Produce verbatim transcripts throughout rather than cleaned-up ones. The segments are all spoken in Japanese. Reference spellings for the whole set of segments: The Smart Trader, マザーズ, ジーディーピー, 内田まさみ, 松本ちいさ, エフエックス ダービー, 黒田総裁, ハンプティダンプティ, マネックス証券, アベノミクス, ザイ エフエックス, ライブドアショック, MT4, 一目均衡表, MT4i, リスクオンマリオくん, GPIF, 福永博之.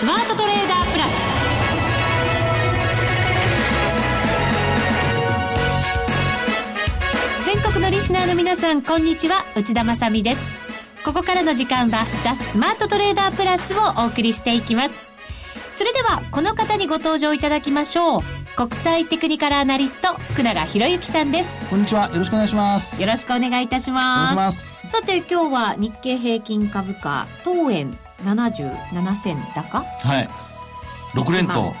スマートトレーダープラス。全国のリスナーの皆さん、こんにちは、内田まさみです。ここからの時間は The Smart Trader Plus をお送りしていきます。それではこの方にご登場いただきましょう。国際テクニカルアナリスト、福永博之さんです。こんにちは、よろしくお願いします。よろしくお願いいたします。お願いします。さて、今日は日経平均株価当円ななじゅうななせん高、はい、ろく連投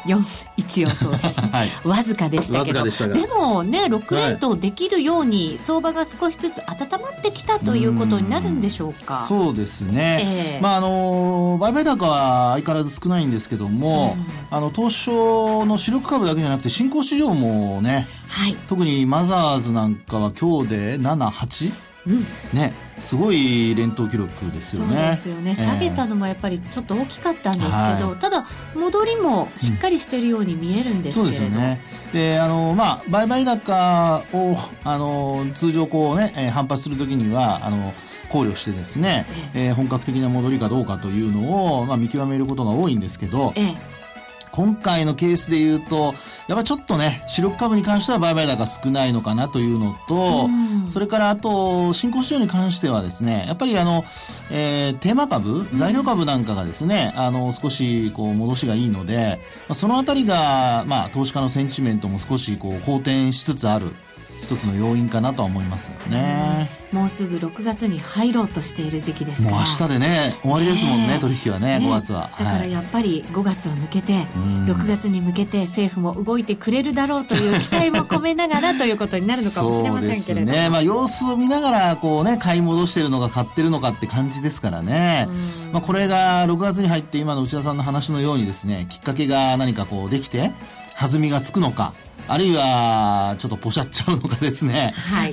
一応そうですね、はい、わずかでしたけど、で, したでもね、ろく連投できるように相場が少しずつ温まってきたということになるんでしょうか。うそうですね、えーまあ、あの売買高は相変わらず少ないんですけども、うん、あの東証の主力株だけじゃなくて新興市場もね、はい、特にマザーズなんかは今日でなな、はち、うんね、すごい連投記録ですよね。そうですよね、下げたのもやっぱりちょっと大きかったんですけど、えー、ただ戻りもしっかりしているように見えるんですけれど、うん、そうですよね。で、あの、まあ、売買高をあの通常こう、ね、反発するときにはあの考慮してですね、えーえー、本格的な戻りかどうかというのを、まあ、見極めることが多いんですけど、えー今回のケースで言うと、やっぱちょっとね、主力株に関しては売買高少ないのかなというのと、うん、それからあと、新興市場に関してはですね、やっぱりあの、えー、テーマ株、材料株なんかがですね、うん、あの、少しこう、戻しがいいので、そのあたりが、まあ、投資家のセンチメントも少しこう、好転しつつある一つの要因かなとは思いますよね、うん、もうすぐろくがつに入ろうとしている時期ですから、もう明日でね、終わりですもんね、えー、取引はね、ね、ごがつは、だからやっぱりごがつを抜けて、はい、ろくがつに向けて政府も動いてくれるだろうという期待も込めながらということになるのかもしれませんけれども、そうですね、まあ、様子を見ながらこう、ね、買い戻しているのか買ってるのかって感じですからね、うん、まあ、これがろくがつに入って今の内田さんの話のようにですね、きっかけが何かこうできて弾みがつくのか、あるいはちょっとポシャっちゃうのかですね、はい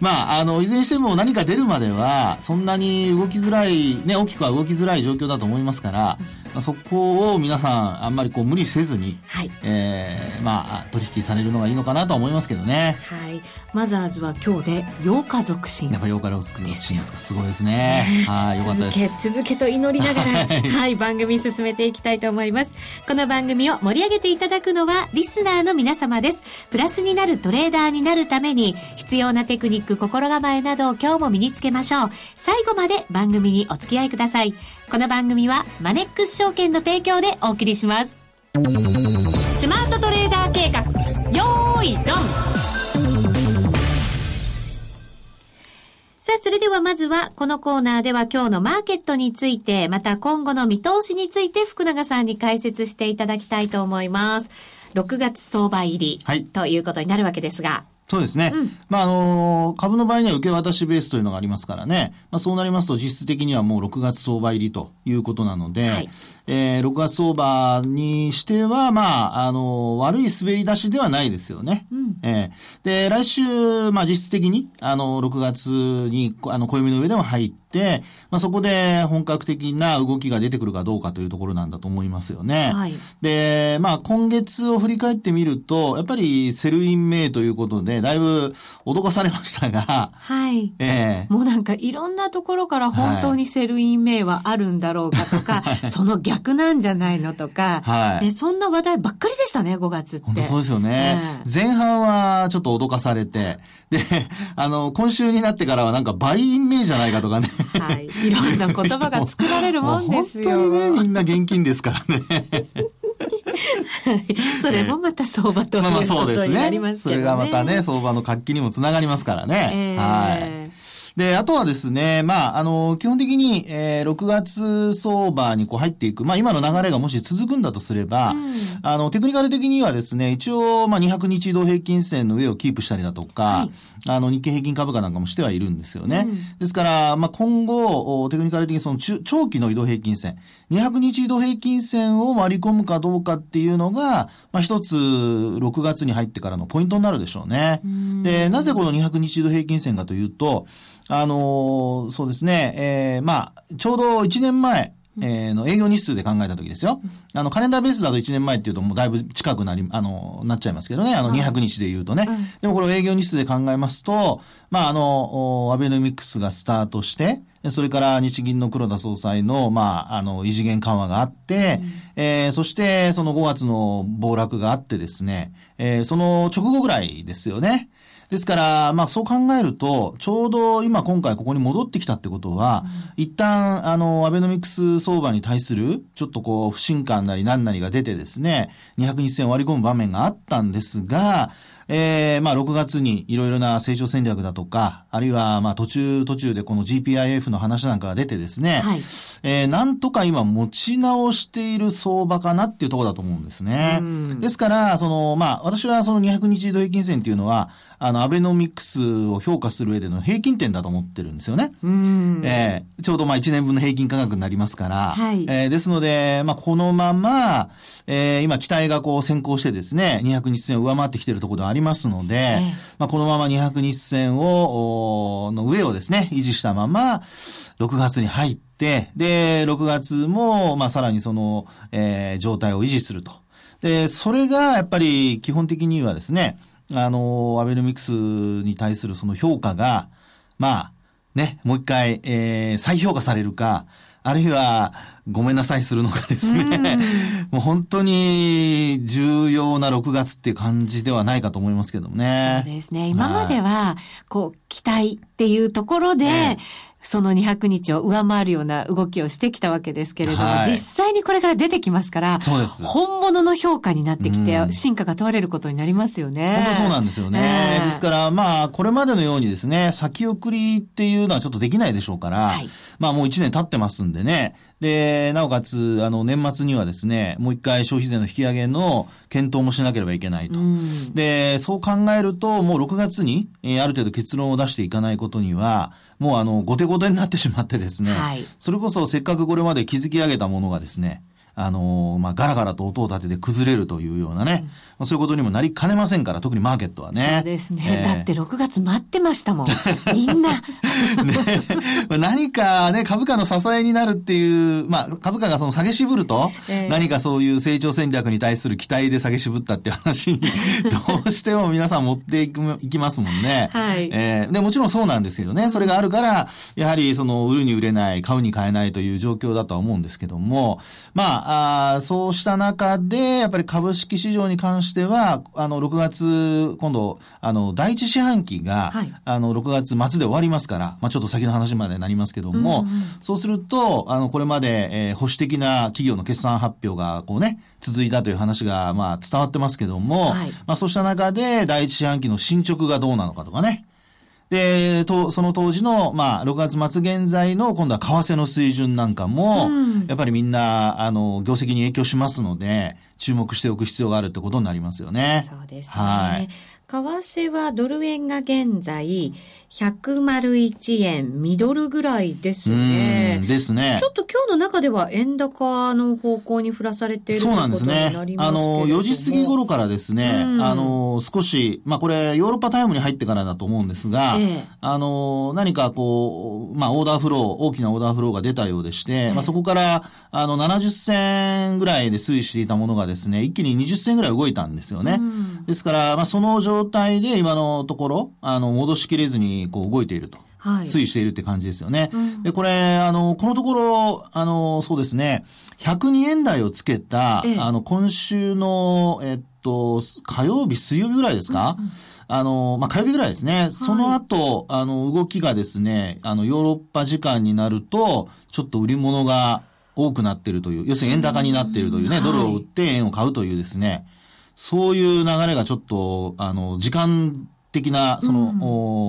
まあ、あのいずれにしても何か出るまではそんなに動きづらい、ね、大きくは動きづらい状況だと思いますから、うん、そこを皆さんあんまりこう無理せずに、はい、えーまあ、取引されるのがいいのかなと思いますけどね、はい、マザーズは今日でようか続伸、やっぱりようか続伸ですか、すごいですね、えー、はい、よかったです。続け続けと祈りながら、はいはい、番組進めていきたいと思います。この番組を盛り上げていただくのはリスナーの皆様です。プラスになるトレーダーになるために必要なテクニック、心構えなどを今日も身につけましょう。最後まで番組にお付き合いください。この番組はマネックス証券の提供でお送りします。スマートトレーダー計画、よーいドン。さあ、それではまずはこのコーナーでは今日のマーケットについて、また今後の見通しについて福永さんに解説していただきたいと思います。ろくがつ相場入り、はい、ということになるわけですが、そうですね、うん、まあ、あの株の場合には受け渡しベースというのがありますからね、まあ、そうなりますと実質的にはもうろくがつ相場入りということなので、はい、えー、ろくがつ相場にしては、まあ、あの悪い滑り出しではないですよね、うん、えー、で来週、まあ、実質的にあのろくがつにあの暦の上でも入ってで、まあ、そこで本格的な動きが出てくるかどうかというところなんだと思いますよね、はい、で、まあ、今月を振り返ってみるとやっぱりセルインメイということでだいぶ脅かされましたが、はい、えー、もうなんかいろんなところから本当にセルインメイはあるんだろうかとか、はい、その逆なんじゃないのとか、はい、でそんな話題ばっかりでしたね、ごがつって。本当そうですよね、うん、前半はちょっと脅かされて、であの今週になってからはなんかバイインメイじゃないかとかねはい、いろんな言葉が作られるもんですよ。本当にね、みんな現金ですからねはい、それもまた相場ということになりますけどね、まあまあそうですね、それがまたね相場の活気にもつながりますからね、えー、はい、で、あとはですね、まあ、あの、基本的に、えー、ろくがつ相場にこう入っていく、まあ、今の流れがもし続くんだとすれば、うん、あの、テクニカル的にはですね、一応、まあ、にひゃくにち移動平均線の上をキープしたりだとか、はい、あの、日経平均株価なんかもしてはいるんですよね。うん、ですから、まあ、今後、テクニカル的にその中、長期の移動平均線、にひゃくにち移動平均線を割り込むかどうかっていうのが、まあ、一つ、ろくがつに入ってからのポイントになるでしょうね。うん、で、なぜこのにひゃくにち移動平均線かというと、あのー、そうですね、えー、まあ、ちょうどいちねんまえ、えー、の営業日数で考えたときですよ。あの、カレンダーベースだといちねんまえっていうともうだいぶ近くなり、あの、なっちゃいますけどね。あの、にひゃくにちで言うとね。でもこれを営業日数で考えますと、まあ、あの、アベノミクスがスタートして、それから日銀の黒田総裁の、まあ、あの、異次元緩和があって、うん、えー、そしてそのごがつの暴落があってですね、えー、その直後ぐらいですよね。ですから、まあそう考えると、ちょうど今今回ここに戻ってきたってことは、うん、一旦、あの、アベノミクス相場に対する、ちょっとこう、不信感なり何なりが出てですね、にひゃくにち線を割り込む場面があったんですが、えー、まあろくがつにいろいろな成長戦略だとか、あるいはまあ途中途中でこの ジーピーアイエフ の話なんかが出てですね、はい、えー、なんとか今持ち直している相場かなっていうところだと思うんですね。ですから、その、まあ私はそのにひゃくにち移動平均線っていうのは、あの、アベノミクスを評価する上での平均点だと思ってるんですよね。うん、えー、ちょうどまあいちねんぶんの平均価格になりますから、はい、えー、ですので、まあこのまま、えー、今期待がこう先行してですね、にひゃくにち線を上回ってきているところではありますので、えーまあ、このままにひゃくにち線をの上をですね、維持したまま、ろくがつに入って、で、ろくがつも、まあさらにその、えー、状態を維持すると。で、それがやっぱり基本的にはですね、あの、アベノミクスに対するその評価が、まあ、ね、もう一回、えー、再評価されるか、あるいは、ごめんなさいするのかですね。もう本当に重要なろくがつっていう感じではないかと思いますけどもね。そうですね。今までは、こう、期待っていうところで、ね、そのにひゃくにちを上回るような動きをしてきたわけですけれども、はい、実際にこれから出てきますから、そうです。本物の評価になってきて、うん、真価が問われることになりますよね。本当そうなんですよね。えー、ですから、まあ、これまでのようにですね、先送りっていうのはちょっとできないでしょうから、はい、まあもういちねん経ってますんでね、で、なおかつ、あの、年末にはですね、もう一回消費税の引き上げの検討もしなければいけないと。うん、で、そう考えると、もうろくがつに、えー、ある程度結論を出していかないことには、もうあの、後手後手になってしまってですね、はい、それこそせっかくこれまで築き上げたものがですね、あの、まあ、ガラガラと音を立てて崩れるというようなね、うん、まあ、そういうことにもなりかねませんから、特にマーケットはね。そうですね。えー、だってろくがつ待ってましたもん。みんな。ね、何かね、株価の支えになるっていう、まあ、株価がその下げ渋ると、えー、何かそういう成長戦略に対する期待で下げ渋ったって話に、どうしても皆さん持っていく、いきますもんね。はい。えー、で、もちろんそうなんですけどね、それがあるから、やはりその、売るに売れない、買うに買えないという状況だとは思うんですけども、まあ、あそうした中で、やっぱり株式市場に関しては、あの、ろくがつ、今度、あの、第一四半期が、はい、あの、ろくがつ末で終わりますから、まあ、ちょっと先の話までなりますけども、うんうん、そうすると、あの、これまで、えー、保守的な企業の決算発表が、こうね、続いたという話が、まあ、伝わってますけども、はい、まあ、そうした中で、第一四半期の進捗がどうなのかとかね、で、と、その当時の、まあ、ろくがつ末現在の、今度は為替の水準なんかも、うん、やっぱりみんな、あの、業績に影響しますので、注目しておく必要があるってことになりますよね。そうですね。はい。為替はドル円が現在、ひゃくいちえんミドルぐらいですね。うんですね。ちょっと今日の中では円高の方向に振らされているということになりますけれども。そうなんですね。あの、よじ過ぎ頃からですね、うん、あの、少し、まあこれヨーロッパタイムに入ってからだと思うんですが、ええ、あの、何かこう、まあオーダーフロー、大きなオーダーフローが出たようでして、ええ、まあそこから、あの、ななじゅっせんぐらいで推移していたものがですね、一気ににじゅっせんぐらい動いたんですよね。うん、ですから、まあその状態で今のところ、あの、戻しきれずに、こう動いていると、はい、推移しているって感じですよね。うん、でこれあのこのところあのそうですねひゃくにえん台をつけた、ええ、あの今週のえっと火曜日水曜日ぐらいですか、うんうん、あのまあ、火曜日ぐらいですね、はい、その後あの動きがですねあのヨーロッパ時間になるとちょっと売り物が多くなっているという要するに円高になっているというね、うん、ドルを売って円を買うというですね、はい、そういう流れがちょっとあの時間的なその、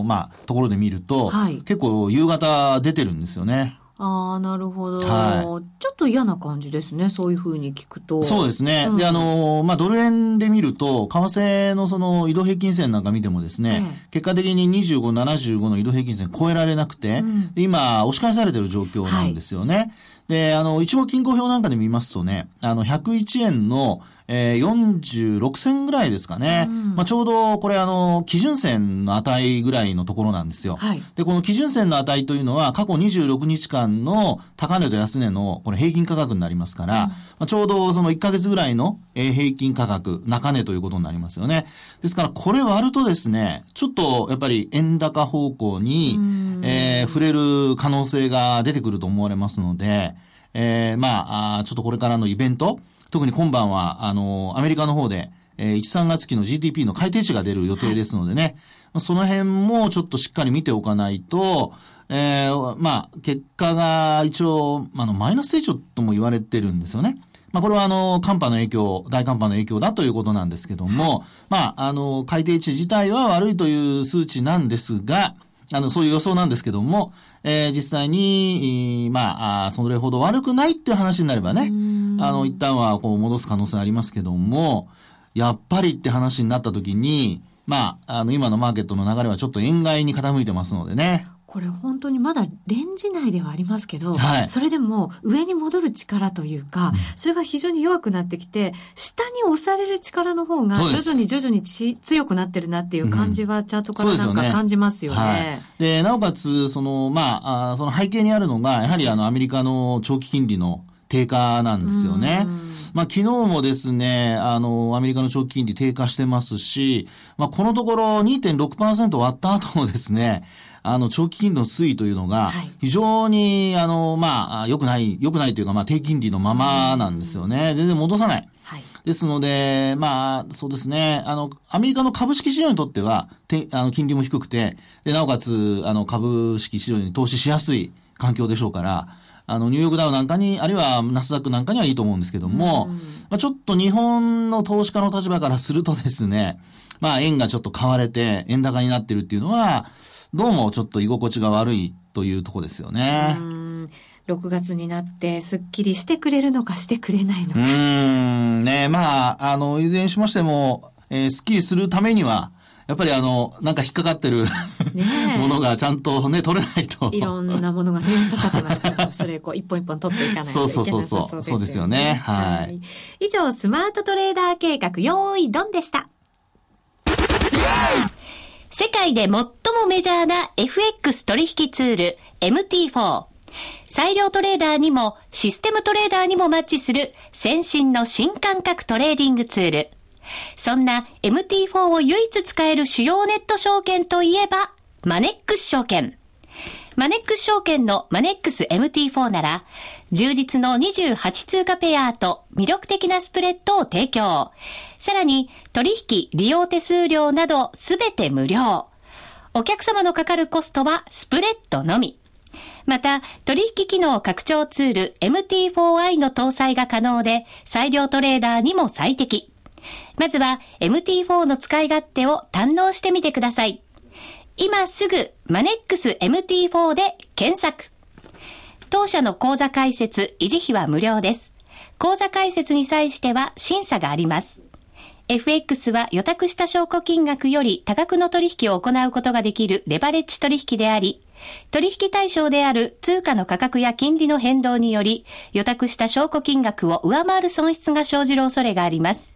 うん、まあところで見ると、はい、結構夕方出てるんですよね。ああなるほど、はい。ちょっと嫌な感じですね。そういう風に聞くと。そうですね。うん、であのまあドル円で見ると為替のその移動平均線なんか見てもですね、ええ、結果的ににじゅうご、ななじゅうごの移動平均線超えられなくて、うん、で今押し返されてる状況なんですよね。はいで、あの、一目均衡表なんかで見ますとね、あの、ひゃくいちえんの、えー、よんじゅうろくせんぐらいですかね。うん、まあ、ちょうど、これ、あの、基準線の値ぐらいのところなんですよ。はい、で、この基準線の値というのは、過去にじゅうろくにちかんの高値と安値の、これ、平均価格になりますから、うん、まあ、ちょうど、そのいっかげつぐらいの、えー、平均価格、中値ということになりますよね。ですから、これ割るとですね、ちょっと、やっぱり、円高方向に、えー、触れる可能性が出てくると思われますので、えー、まあ、ちょっとこれからのイベント、特に今晩は、あの、アメリカの方で、えー、いち、さんがつきの ジーディーピー の改定値が出る予定ですのでね、はい、その辺もちょっとしっかり見ておかないと、えー、まあ、結果が一応、あの、マイナス成長とも言われてるんですよね。まあ、これはあの、寒波の影響、大寒波の影響だということなんですけども、はい、まあ、あの、改定値自体は悪いという数値なんですが、あの、そういう予想なんですけども、えー、実際に、まあ、それほど悪くないっていう話になればね、あの、一旦はこう戻す可能性ありますけども、やっぱりって話になった時に、まあ、あの、今のマーケットの流れはちょっと円買いに傾いてますのでね。これ本当にまだレンジ内ではありますけど、はい、それでも上に戻る力というか、うん、それが非常に弱くなってきて、下に押される力の方が徐々に徐々に強くなってるなっていう感じは、うん、チャートからなんか感じますよね。はい、で、なおかつ、その、まあ、その背景にあるのが、やはりあのアメリカの長期金利の低下なんですよね。まあ、昨日もですね、あの、アメリカの長期金利低下してますし、まあ、このところ にてんろくパーセント 割った後もですね、あの、長期金利の推移というのが、非常に、はい、あの、まあ、良くない、良くないというか、まあ、低金利のままなんですよね。全然戻さない。はい、ですので、まあ、そうですね、あの、アメリカの株式市場にとっては、てあの金利も低くて、で、なおかつ、あの、株式市場に投資しやすい環境でしょうから、あの、ニューヨークダウなんかに、あるいはナスダックなんかにはいいと思うんですけども、まあ、ちょっと日本の投資家の立場からするとですね、まあ、円がちょっと買われて、円高になってるっていうのは、どうもちょっと居心地が悪いというとこですよね。うん、ろくがつになってすっきりしてくれるのかしてくれないのか。うーんね、まあ、あの、いずれにしましても、えー、すっきりするためには、やっぱりあの、なんか引っかかってる、ね、ものがちゃんとね、取れないと。いろんなものがね、刺さってますから、それをこう、一本一本取っていかないといけない。そうそうそうそう。そうですよね。はい。はい、以上、スマートトレーダー計画、用意ドンでした。世界で最もメジャーな エフエックス 取引ツール エムティーフォー。裁量トレーダーにもシステムトレーダーにもマッチする先進の新感覚トレーディングツール。そんな エムティーフォー を唯一使える主要ネット証券といえばマネックス証券。マネックス証券のマネックス エムティーフォー なら、充実のにじゅうはちつうかペアと魅力的なスプレッドを提供。さらに取引利用手数料などすべて無料。お客様のかかるコストはスプレッドのみ。また、取引機能拡張ツール エムティーフォーアイ の搭載が可能で、裁量トレーダーにも最適。まずは エムティーフォー の使い勝手を堪能してみてください。今すぐマネックス エムティーフォー で検索。当社の口座開設、維持費は無料です。口座開設に際しては審査があります。エフエックス は予託した証拠金額より多額の取引を行うことができるレバレッジ取引であり、取引対象である通貨の価格や金利の変動により、予託した証拠金額を上回る損失が生じる恐れがあります。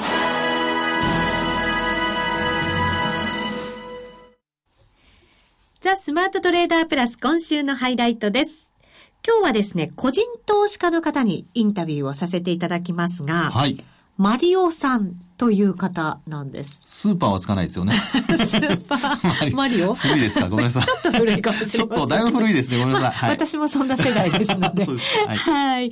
ザ・スマートトレーダープラス、今週のハイライトです。今日はですね、個人投資家の方にインタビューをさせていただきますが、はい、マリオさんという方なんです。スーパーはつかないですよね。スーパーマリオ。古いですか、ごめんなさい。ちょっと古いかもしれません。ちょっとだいぶ古いですね、ごめんなさい。まあ、はい、私もそんな世代ですので。そうです。はい。はい、えっ、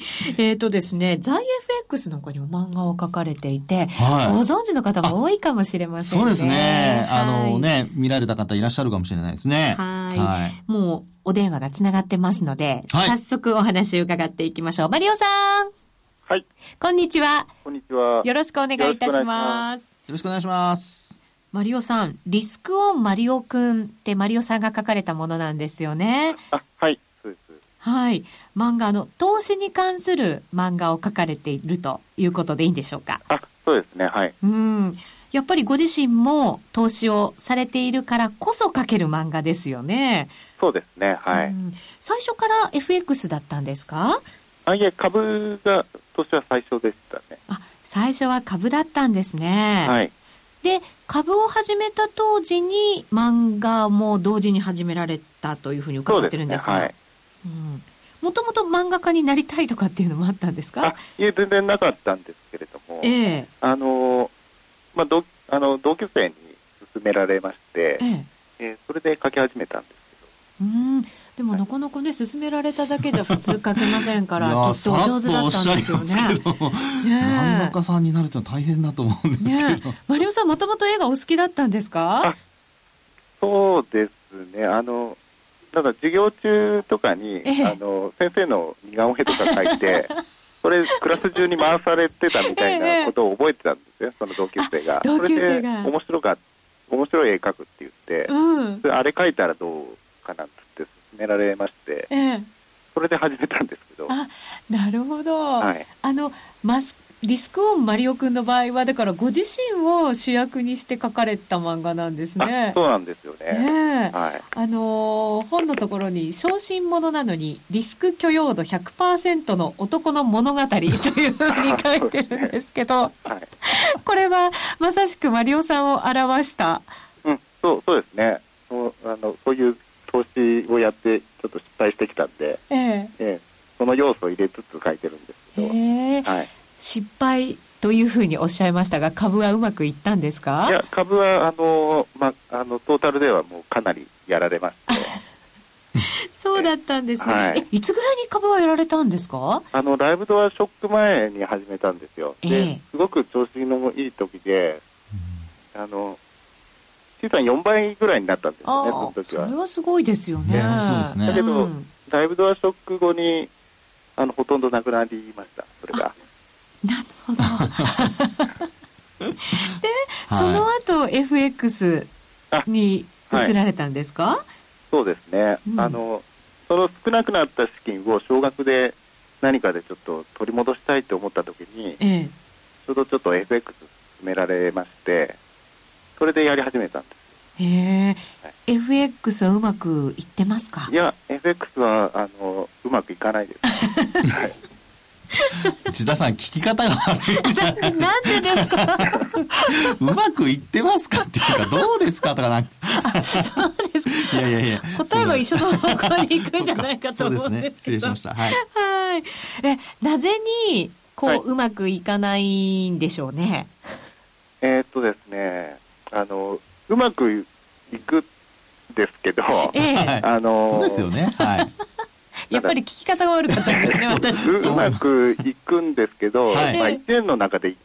ー、とですね、ザイ エフエックス なんかにも漫画を描かれていて、はい、ご存知の方も多いかもしれませんね。そうですね。あのね、はい、見られた方いらっしゃるかもしれないですね。はい。はい、もうお電話がつながってますので、はい、早速お話を伺っていきましょう。マリオさん。はい。こんにちは。こんにちは。よろしくお願いいたします。よろしくお願いします。マリオさん、リスクオンマリオくんってマリオさんが書かれたものなんですよね。あ、はい、そうです。はい。漫画の投資に関する漫画を書かれているということでいいんでしょうか。あ、そうですね。はい。うん。やっぱりご自身も投資をされているからこそ書ける漫画ですよね。そうですね。はい。うん。最初から エフエックス だったんですか。あ、いや、株が今年は最初でしたね。あ、最初は株だったんですね。はい。で、株を始めた当時に漫画も同時に始められたというふうに伺ってるんですが、ね、もともと漫画家になりたいとかっていうのもあったんですか？あ、いや、全然なかったんですけれども、えーあのまあ、どあの同級生に勧められまして、えーえー、それで書き始めたんですけど、うん、でもなかなかね、勧められただけじゃ普通書けませんからきっと上手だったんですよね。漫画家さんになるってのは大変だと思うんですけど、ね、マリオさんもともと絵がお好きだったんですか？あ、そうですね。あのただ授業中とかに、ええ、あの先生の似顔絵とか描いてそれクラス中に回されてたみたいなことを覚えてたんですよ、その同級生が。同級生がそれで面白か面白い絵描くって言って、うん、それあれ描いたらどうかなんて言ってめられまして、ええ、それで始めたんですけど。あ、なるほど、はい、あのマスリスクオンマリオくんの場合はだからご自身を主役にして書かれた漫画なんですね。あ、そうなんですよね、ね、はい、あの本のところに小心者なのにリスク許容度 ひゃくパーセント の男の物語というふうに書いてるんですけど、はい、これはまさしくマリオさんを表した、うん、そう、そうですね。そう、あの、そういう投資をやってちょっと失敗してきたんで、えーえー、その要素を入れつつ書いてるんですけど、えーはい、失敗というふうにおっしゃいましたが株はうまくいったんですか？いや、株はあの、ま、あのトータルではもうかなりやられましてそうだったんですね、えーはい、えいつぐらいに株はやられたんですか？あのライブドアショック前に始めたんですよ、えー、ですごく調子のいい時であの資産よんばいぐらいになったんですよね、その時は。それはすごいですよね。そうですね。だけど、うん、ライブドアショック後にあのほとんどなくなりました、それが。なるほど。で、はい、その後 エフエックス に移られたんですか？はい、そうですね、うん、あの。その少なくなった資金を少額で何かでちょっと取り戻したいと思った時に、ええ、ちょうどちょっと エフエックス 進められまして、それでやり始めたんです。へ、はい、エフエックス はうまくいってますか？いや、 エフエックス はあのうまくいかないです、はい、千田さん聞き方が悪いじゃないなんでですかうまくいってますかっていうかどうですかとかなんかそうですか。いやいやいや、答えは一緒の方向に行くんじゃないかと思うんですけど。そうですね、失礼しました、はい、はい。え、なぜにこう、はい、うまくいかないんでしょうね。えー、っとですねあのうまくいくんですけど、ええ、あのそうですよね、はい、やっぱり聞き方が悪かったんですね私。うまくいくんですけど、はい、まあ、いちねんの中でいっ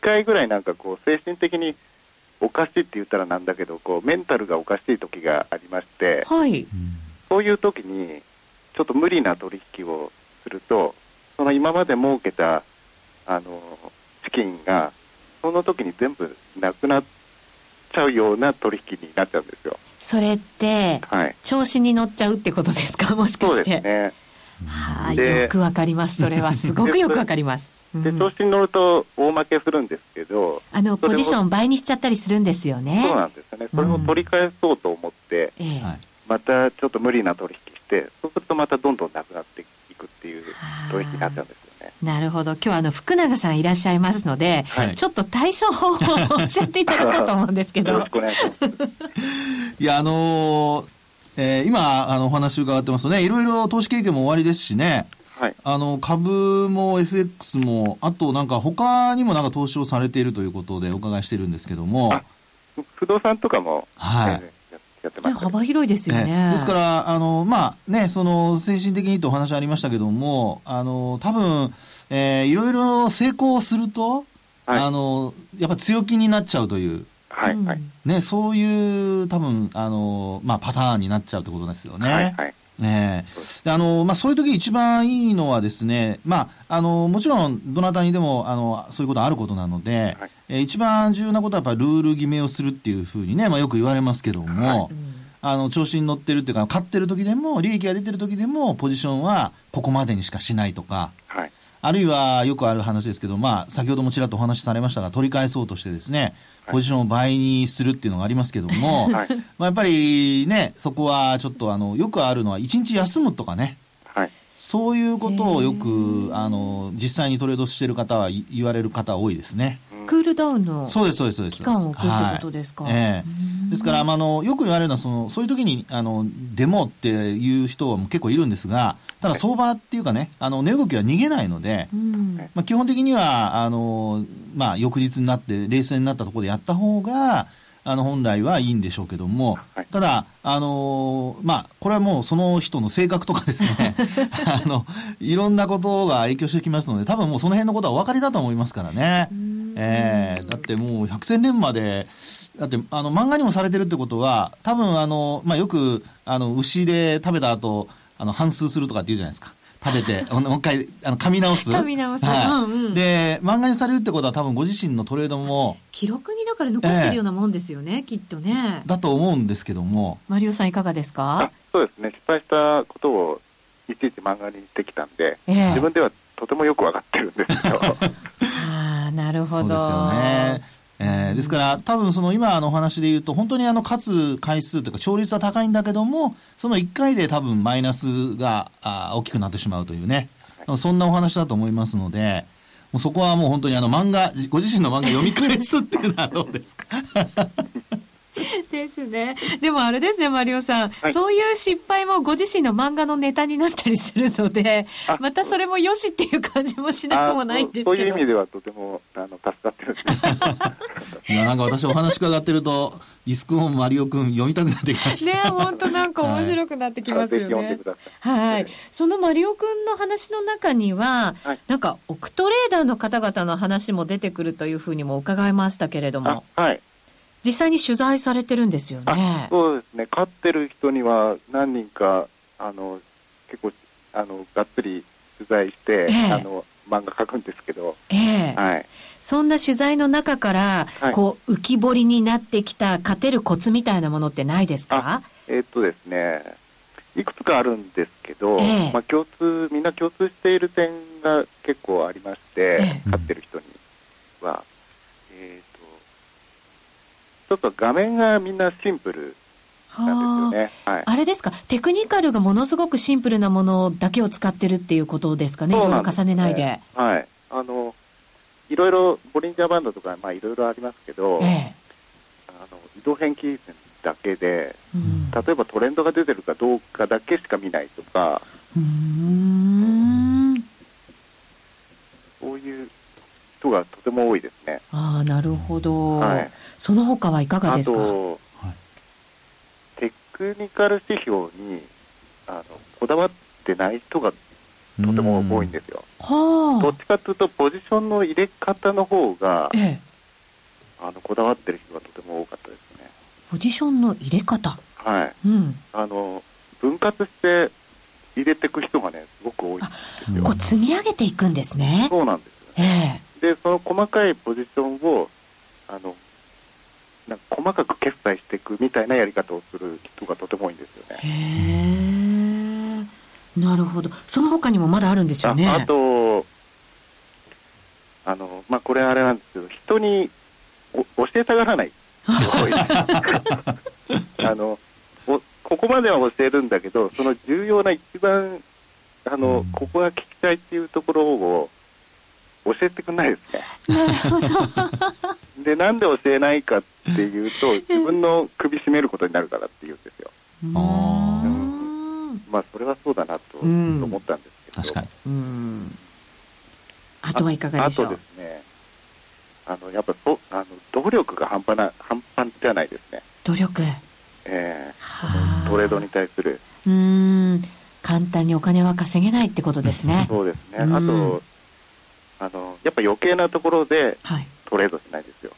かいぐらいなんかこう精神的におかしいって言ったらなんだけどこうメンタルがおかしい時がありまして、はい、そういう時にちょっと無理な取引をするとその今まで儲けたあの資金がその時に全部なくなってちゃうような取引になっちゃうんですよ。それって、はい、調子に乗っちゃうってことですか、もしかして。そうですね。はあ、よくわかります。それはすごくよくわかりますで、うん、調子に乗ると大負けするんですけどあのポジション倍にしちゃったりするんですよね。そうなんですよね。それを取り返そうと思って、うん、またちょっと無理な取引してそうするとまたどんどんなくなっていくっていう取引になっちゃうんです。なるほど。今日はあの福永さんいらっしゃいますので、はい、ちょっと対処法をおっしゃっていただこうと思うんですけどよろしくお願いしますいや、あのーえー、今あのお話伺ってますとね、いろいろ投資経験も終わりですしね、はい、あの株も エフエックス もあとなんか他にもなんか投資をされているということでお伺いしてるんですけども、あ、不動産とかも、はい、やってますね、幅広いですよね。ね、ですからあの、まあね、その精神的にとお話ありましたけども、あの多分、えー、いろいろ成功すると、はい、あのやっぱ強気になっちゃうという、はい、ね、そういう多分あの、まあ、パターンになっちゃうってことですよね。はいはい、ねえ、であのまあ、そういう時一番いいのはですね、まあ、あのもちろんどなたにでもあのそういうことはあることなので、はい、えー、一番重要なことはやっぱルール決めをするっていうふうにね、まあ、よく言われますけども、はい、あの調子に乗ってるっていうか勝ってる時でも利益が出てる時でもポジションはここまでにしかしないとか、はい、あるいはよくある話ですけど、まあ、先ほどもちらっとお話しされましたが取り返そうとしてですねポジションを倍にするっていうのがありますけども、はい、まあやっぱりねそこはちょっとあのよくあるのはいちにち休むとかね、はい、そういうことをよくあの実際にトレードしてる方は言われる方多いですね。クールダウンの期間を置くってことですか。はい、えー、ですから、まあ、あのよく言われるのはそのそういう時にあのデモっていう人はもう結構いるんですが、ただ相場っていうかね、あの値動きは逃げないので、うん、まあ、基本的にはあの、まあ、翌日になって冷静になったところでやった方があの本来はいいんでしょうけども、はい、ただあの、まあ、これはもうその人の性格とかですねあのいろんなことが影響してきますので、多分もうその辺のことはお分かりだと思いますからね、えー、だってもう百戦錬磨でだってあの漫画にもされてるってことは多分あの、まあ、よくあの牛で食べた後あの反数するとかって言うじゃないですか。食べてもう一回あの噛み直す噛み直す、はい、うんうん、で漫画にされるってことは多分ご自身のトレードも記録にだから残してるようなもんですよね、えー、きっとねだと思うんですけども、マリオさんいかがですか。そうですね、失敗したことをいちいち漫画にしてきたんで、えー、自分ではとてもよく分かってるんですけどあ、なるほど、そうですよね、えー、ですから多分その今のお話で言うと本当にあの勝つ回数というか勝率は高いんだけどもそのいっかいで多分マイナスが大きくなってしまうというね、はい、そんなお話だと思いますので、もうそこはもう本当にあの漫画ご自身の漫画読み返すっていうのはどうですかですね。でもあれですね、マリオさん、はい、そういう失敗もご自身の漫画のネタになったりするのでまたそれもよしっていう感じもしなくもないんですけど、そういう意味ではとてもあの助かってるんですいやなんか私お話伺ってるとリスクオンマリオ君読みたくなってきましたね。本当なんか面白くなってきますよね、はい、ぜひ読んでください、はい、そのマリオ君の話の中には、はい、なんかオクトレーダーの方々の話も出てくるというふうにも伺いましたけれども、はい、実際に取材されてるんですよね。そうですね、飼ってる人には何人かあの結構あのがっつり取材して、えー、あの漫画描くんですけど、えーはい、そんな取材の中から、はい、こう浮き彫りになってきた勝てるコツみたいなものってないですか。えー、っとですねいくつかあるんですけど、えーまあ、共通みんな共通している点が結構ありまして、えー、飼ってる人にはちょっと画面がみんなシンプルなんですよね、はい、あれですか、テクニカルがものすごくシンプルなものだけを使ってるっていうことですかね。いろいろ重ねないで、はい、あのいろいろボリンジャーバンドとか、まあ、いろいろありますけど、ええ、あの移動平均線だけで、うん、例えばトレンドが出てるかどうかだけしか見ないとか、うーん、そういう人がとても多いですね。ああ、なるほど、はい、その他はいかがですか。あとテクニカル指標にあのこだわってない人がとても多いんですよ。はあ、どっちかというとポジションの入れ方の方が、ええ、あのこだわってる人がとても多かったですね。ポジションの入れ方、はい、うん、あの分割して入れていく人がねすごく多いんですよ。こう積み上げていくんですね。そうなんですよね、ええ、でその細かいポジションをあのなんか細かく決済していくみたいなやり方をする人がとても多いんですよね。へえ、なるほど。その他にもまだあるんですよね。 あ, あとあの、まあ、これあれなんですけど人にお教えたがらない多いあのおここまでは教えるんだけどその重要な一番あのここが聞きたいっていうところを教えてくれないですね。なるほどでなんで教えないかっていうと自分の首絞めることになるからっていうんですよ。あ、うん、まあそれはそうだなと、うん、思ったんですけど、確かに、うん、あとはいかがでしょう。あ, あとですね、あのやっぱり努力が半端な半端じゃないですね。努力、えー、トレードに対する、うーん、簡単にお金は稼げないってことですね。そうですね。あとあのやっぱ余計なところでトレードしないですよ、は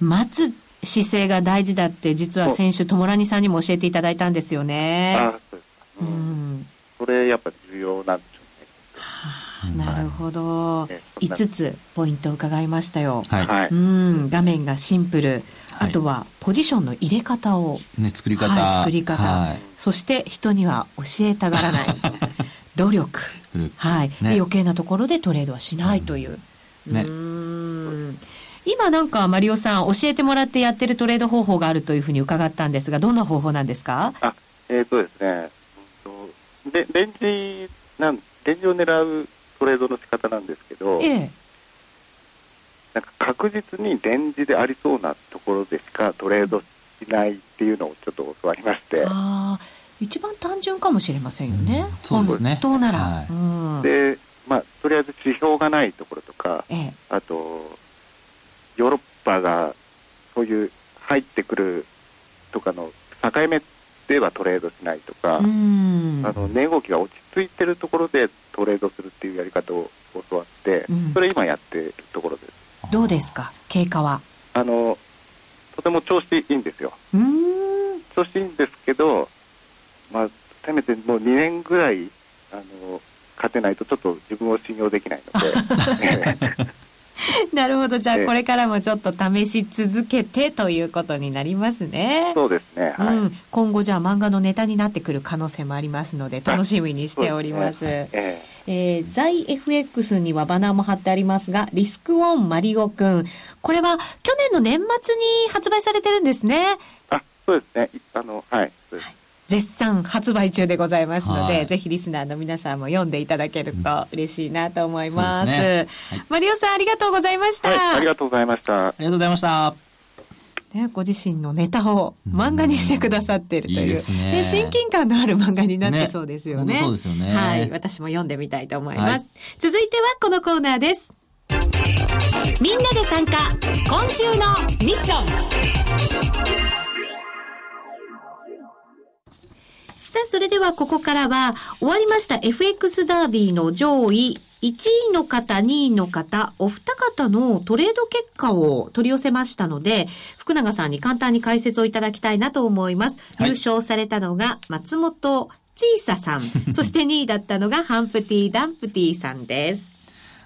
い、待つ姿勢が大事だって実は先週トモラニさんにも教えていただいたんですよね。あ、そうです。うんうん、それやっぱり重要なんでしょうね。はあ、なるほど、はい、いつつポイントを伺いましたよ、はい、うん画面がシンプル、はい、あとはポジションの入れ方を、ね、作り方、はい、作り方、はい、そして人には教えたがらない努力、はいね、で余計なところでトレードはしないという、うんね、うーん今なんかマリオさん教えてもらってやってるトレード方法があるというふうに伺ったんですが、どんな方法なんですか？あ、えーとですね、レ, レンジなんレンジを狙うトレードの仕方なんですけど、ええ、なんか確実にレンジでありそうなところでしかトレードしないっていうのをちょっと教わりまして、あ一番単純かもしれませんよね、うん、そうですね本当なら、はいうんでまあ、とりあえず指標がないところとか、ええ、あとヨーロッパがそういう入ってくるとかの境目ではトレードしないとか、うんあの値動きが落ち着いてるところでトレードするっていうやり方を教わって、うん、それ今やってるところです。どうですか経過は？あのとても調子いいんですよ。うん調子いいんですけど、まあ、せめてもうにねんぐらいあの勝てないとちょっと自分を信用できないのでなるほど。じゃあこれからもちょっと試し続けてということになりますね。そうですね、はいうん、今後じゃあ漫画のネタになってくる可能性もありますので楽しみにしております、ねえーえー、ザイ エフエックス にはバナーも貼ってありますが、リスクオンマリオくん、これは去年の年末に発売されてるんですね。あそうですねあの、はいそうですはい、絶賛発売中でございますので、はい、ぜひリスナーの皆さんも読んでいただけると嬉しいなと思います。うんそうですねはい、マリオさんありがとうございました、はい。ありがとうございました。ありがとうございました。ね、ご自身のネタを漫画にしてくださっているという、うんいいですね、で親近感のある漫画になってそうですよね。ねそうですよね。はい、私も読んでみたいと思います、はい。続いてはこのコーナーです。みんなで参加、今週のミッション。さあそれではここからは終わりました エフエックス ダービーの上位いちいの方にいの方お二方のトレード結果を取り寄せましたので、福永さんに簡単に解説をいただきたいなと思います、はい、優勝されたのが松本ちいささんそしてにいだったのがハンプティダンプティさんです。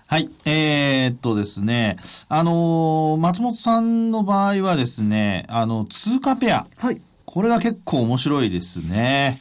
はいえー、っとですねあのー、松本さんの場合はですねあの通貨ペア、はい、これが結構面白いですね。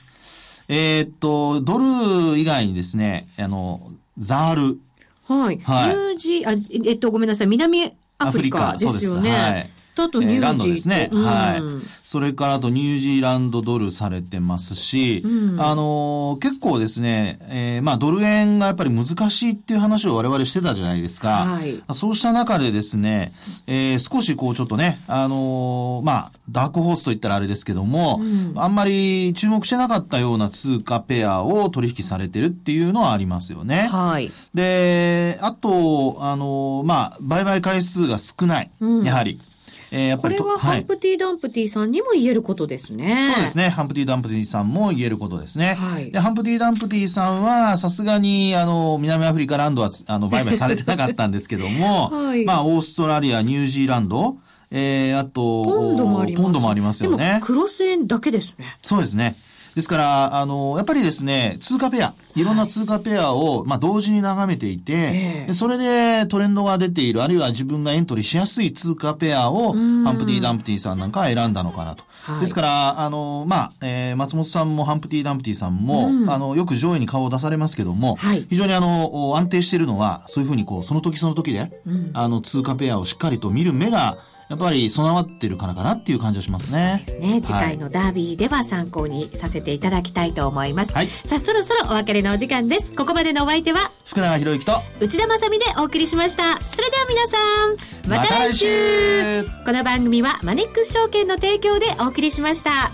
えー、っと、ドル以外にですね、あの、ザール。はい。はい、ニュージー、あ、えっと、ごめんなさい。南アフリカですよね。はい。とあとニュージー、えー、ランドですね、うん。はい。それからあとニュージーランドドルされてますし、うん、あの、結構ですね、えー、まあ、ドル円がやっぱり難しいっていう話を我々してたじゃないですか。はい。そうした中でですね、えー、少しこうちょっとね、あのー、まあ、ダークホースといったらあれですけども、うん、あんまり注目してなかったような通貨ペアを取引されてるっていうのはありますよね。はい。で、あと、あの、まあ、売買回数が少ない。うん、やはり。えー、やっぱりこれはハンプティ・ダンプティさんにも言えることですね、はい、そうですねハンプティ・ダンプティさんも言えることですね、はい、でハンプティ・ダンプティさんはさすがにあの南アフリカランドはあの売買されてなかったんですけども、はい、まあオーストラリアニュージーランドえー、あとポンドもあります。ポンドもありますよね。でもクロス円だけですね。そうですね。ですからあのやっぱりですね通貨ペアいろんな通貨ペアを、はい、まあ同時に眺めていて、えー、それでトレンドが出ているあるいは自分がエントリーしやすい通貨ペアをハンプティ・ダンプティさんなんか選んだのかなと、はい、ですからあのまあ、えー、松本さんもハンプティ・ダンプティさんも、うん、あのよく上位に顔を出されますけども、はい、非常にあの安定しているのはそういうふうにこうその時その時で、うん、あの通貨ペアをしっかりと見る目がやっぱり備わってるからかなっていう感じがしますね。そうですね。次回のダービーでは参考にさせていただきたいと思います、はい、さあそろそろお別れのお時間です。ここまでのお相手は福永博之と内田まさみでお送りしました。それでは皆さんまた来週、また来週。この番組はマネックス証券の提供でお送りしました。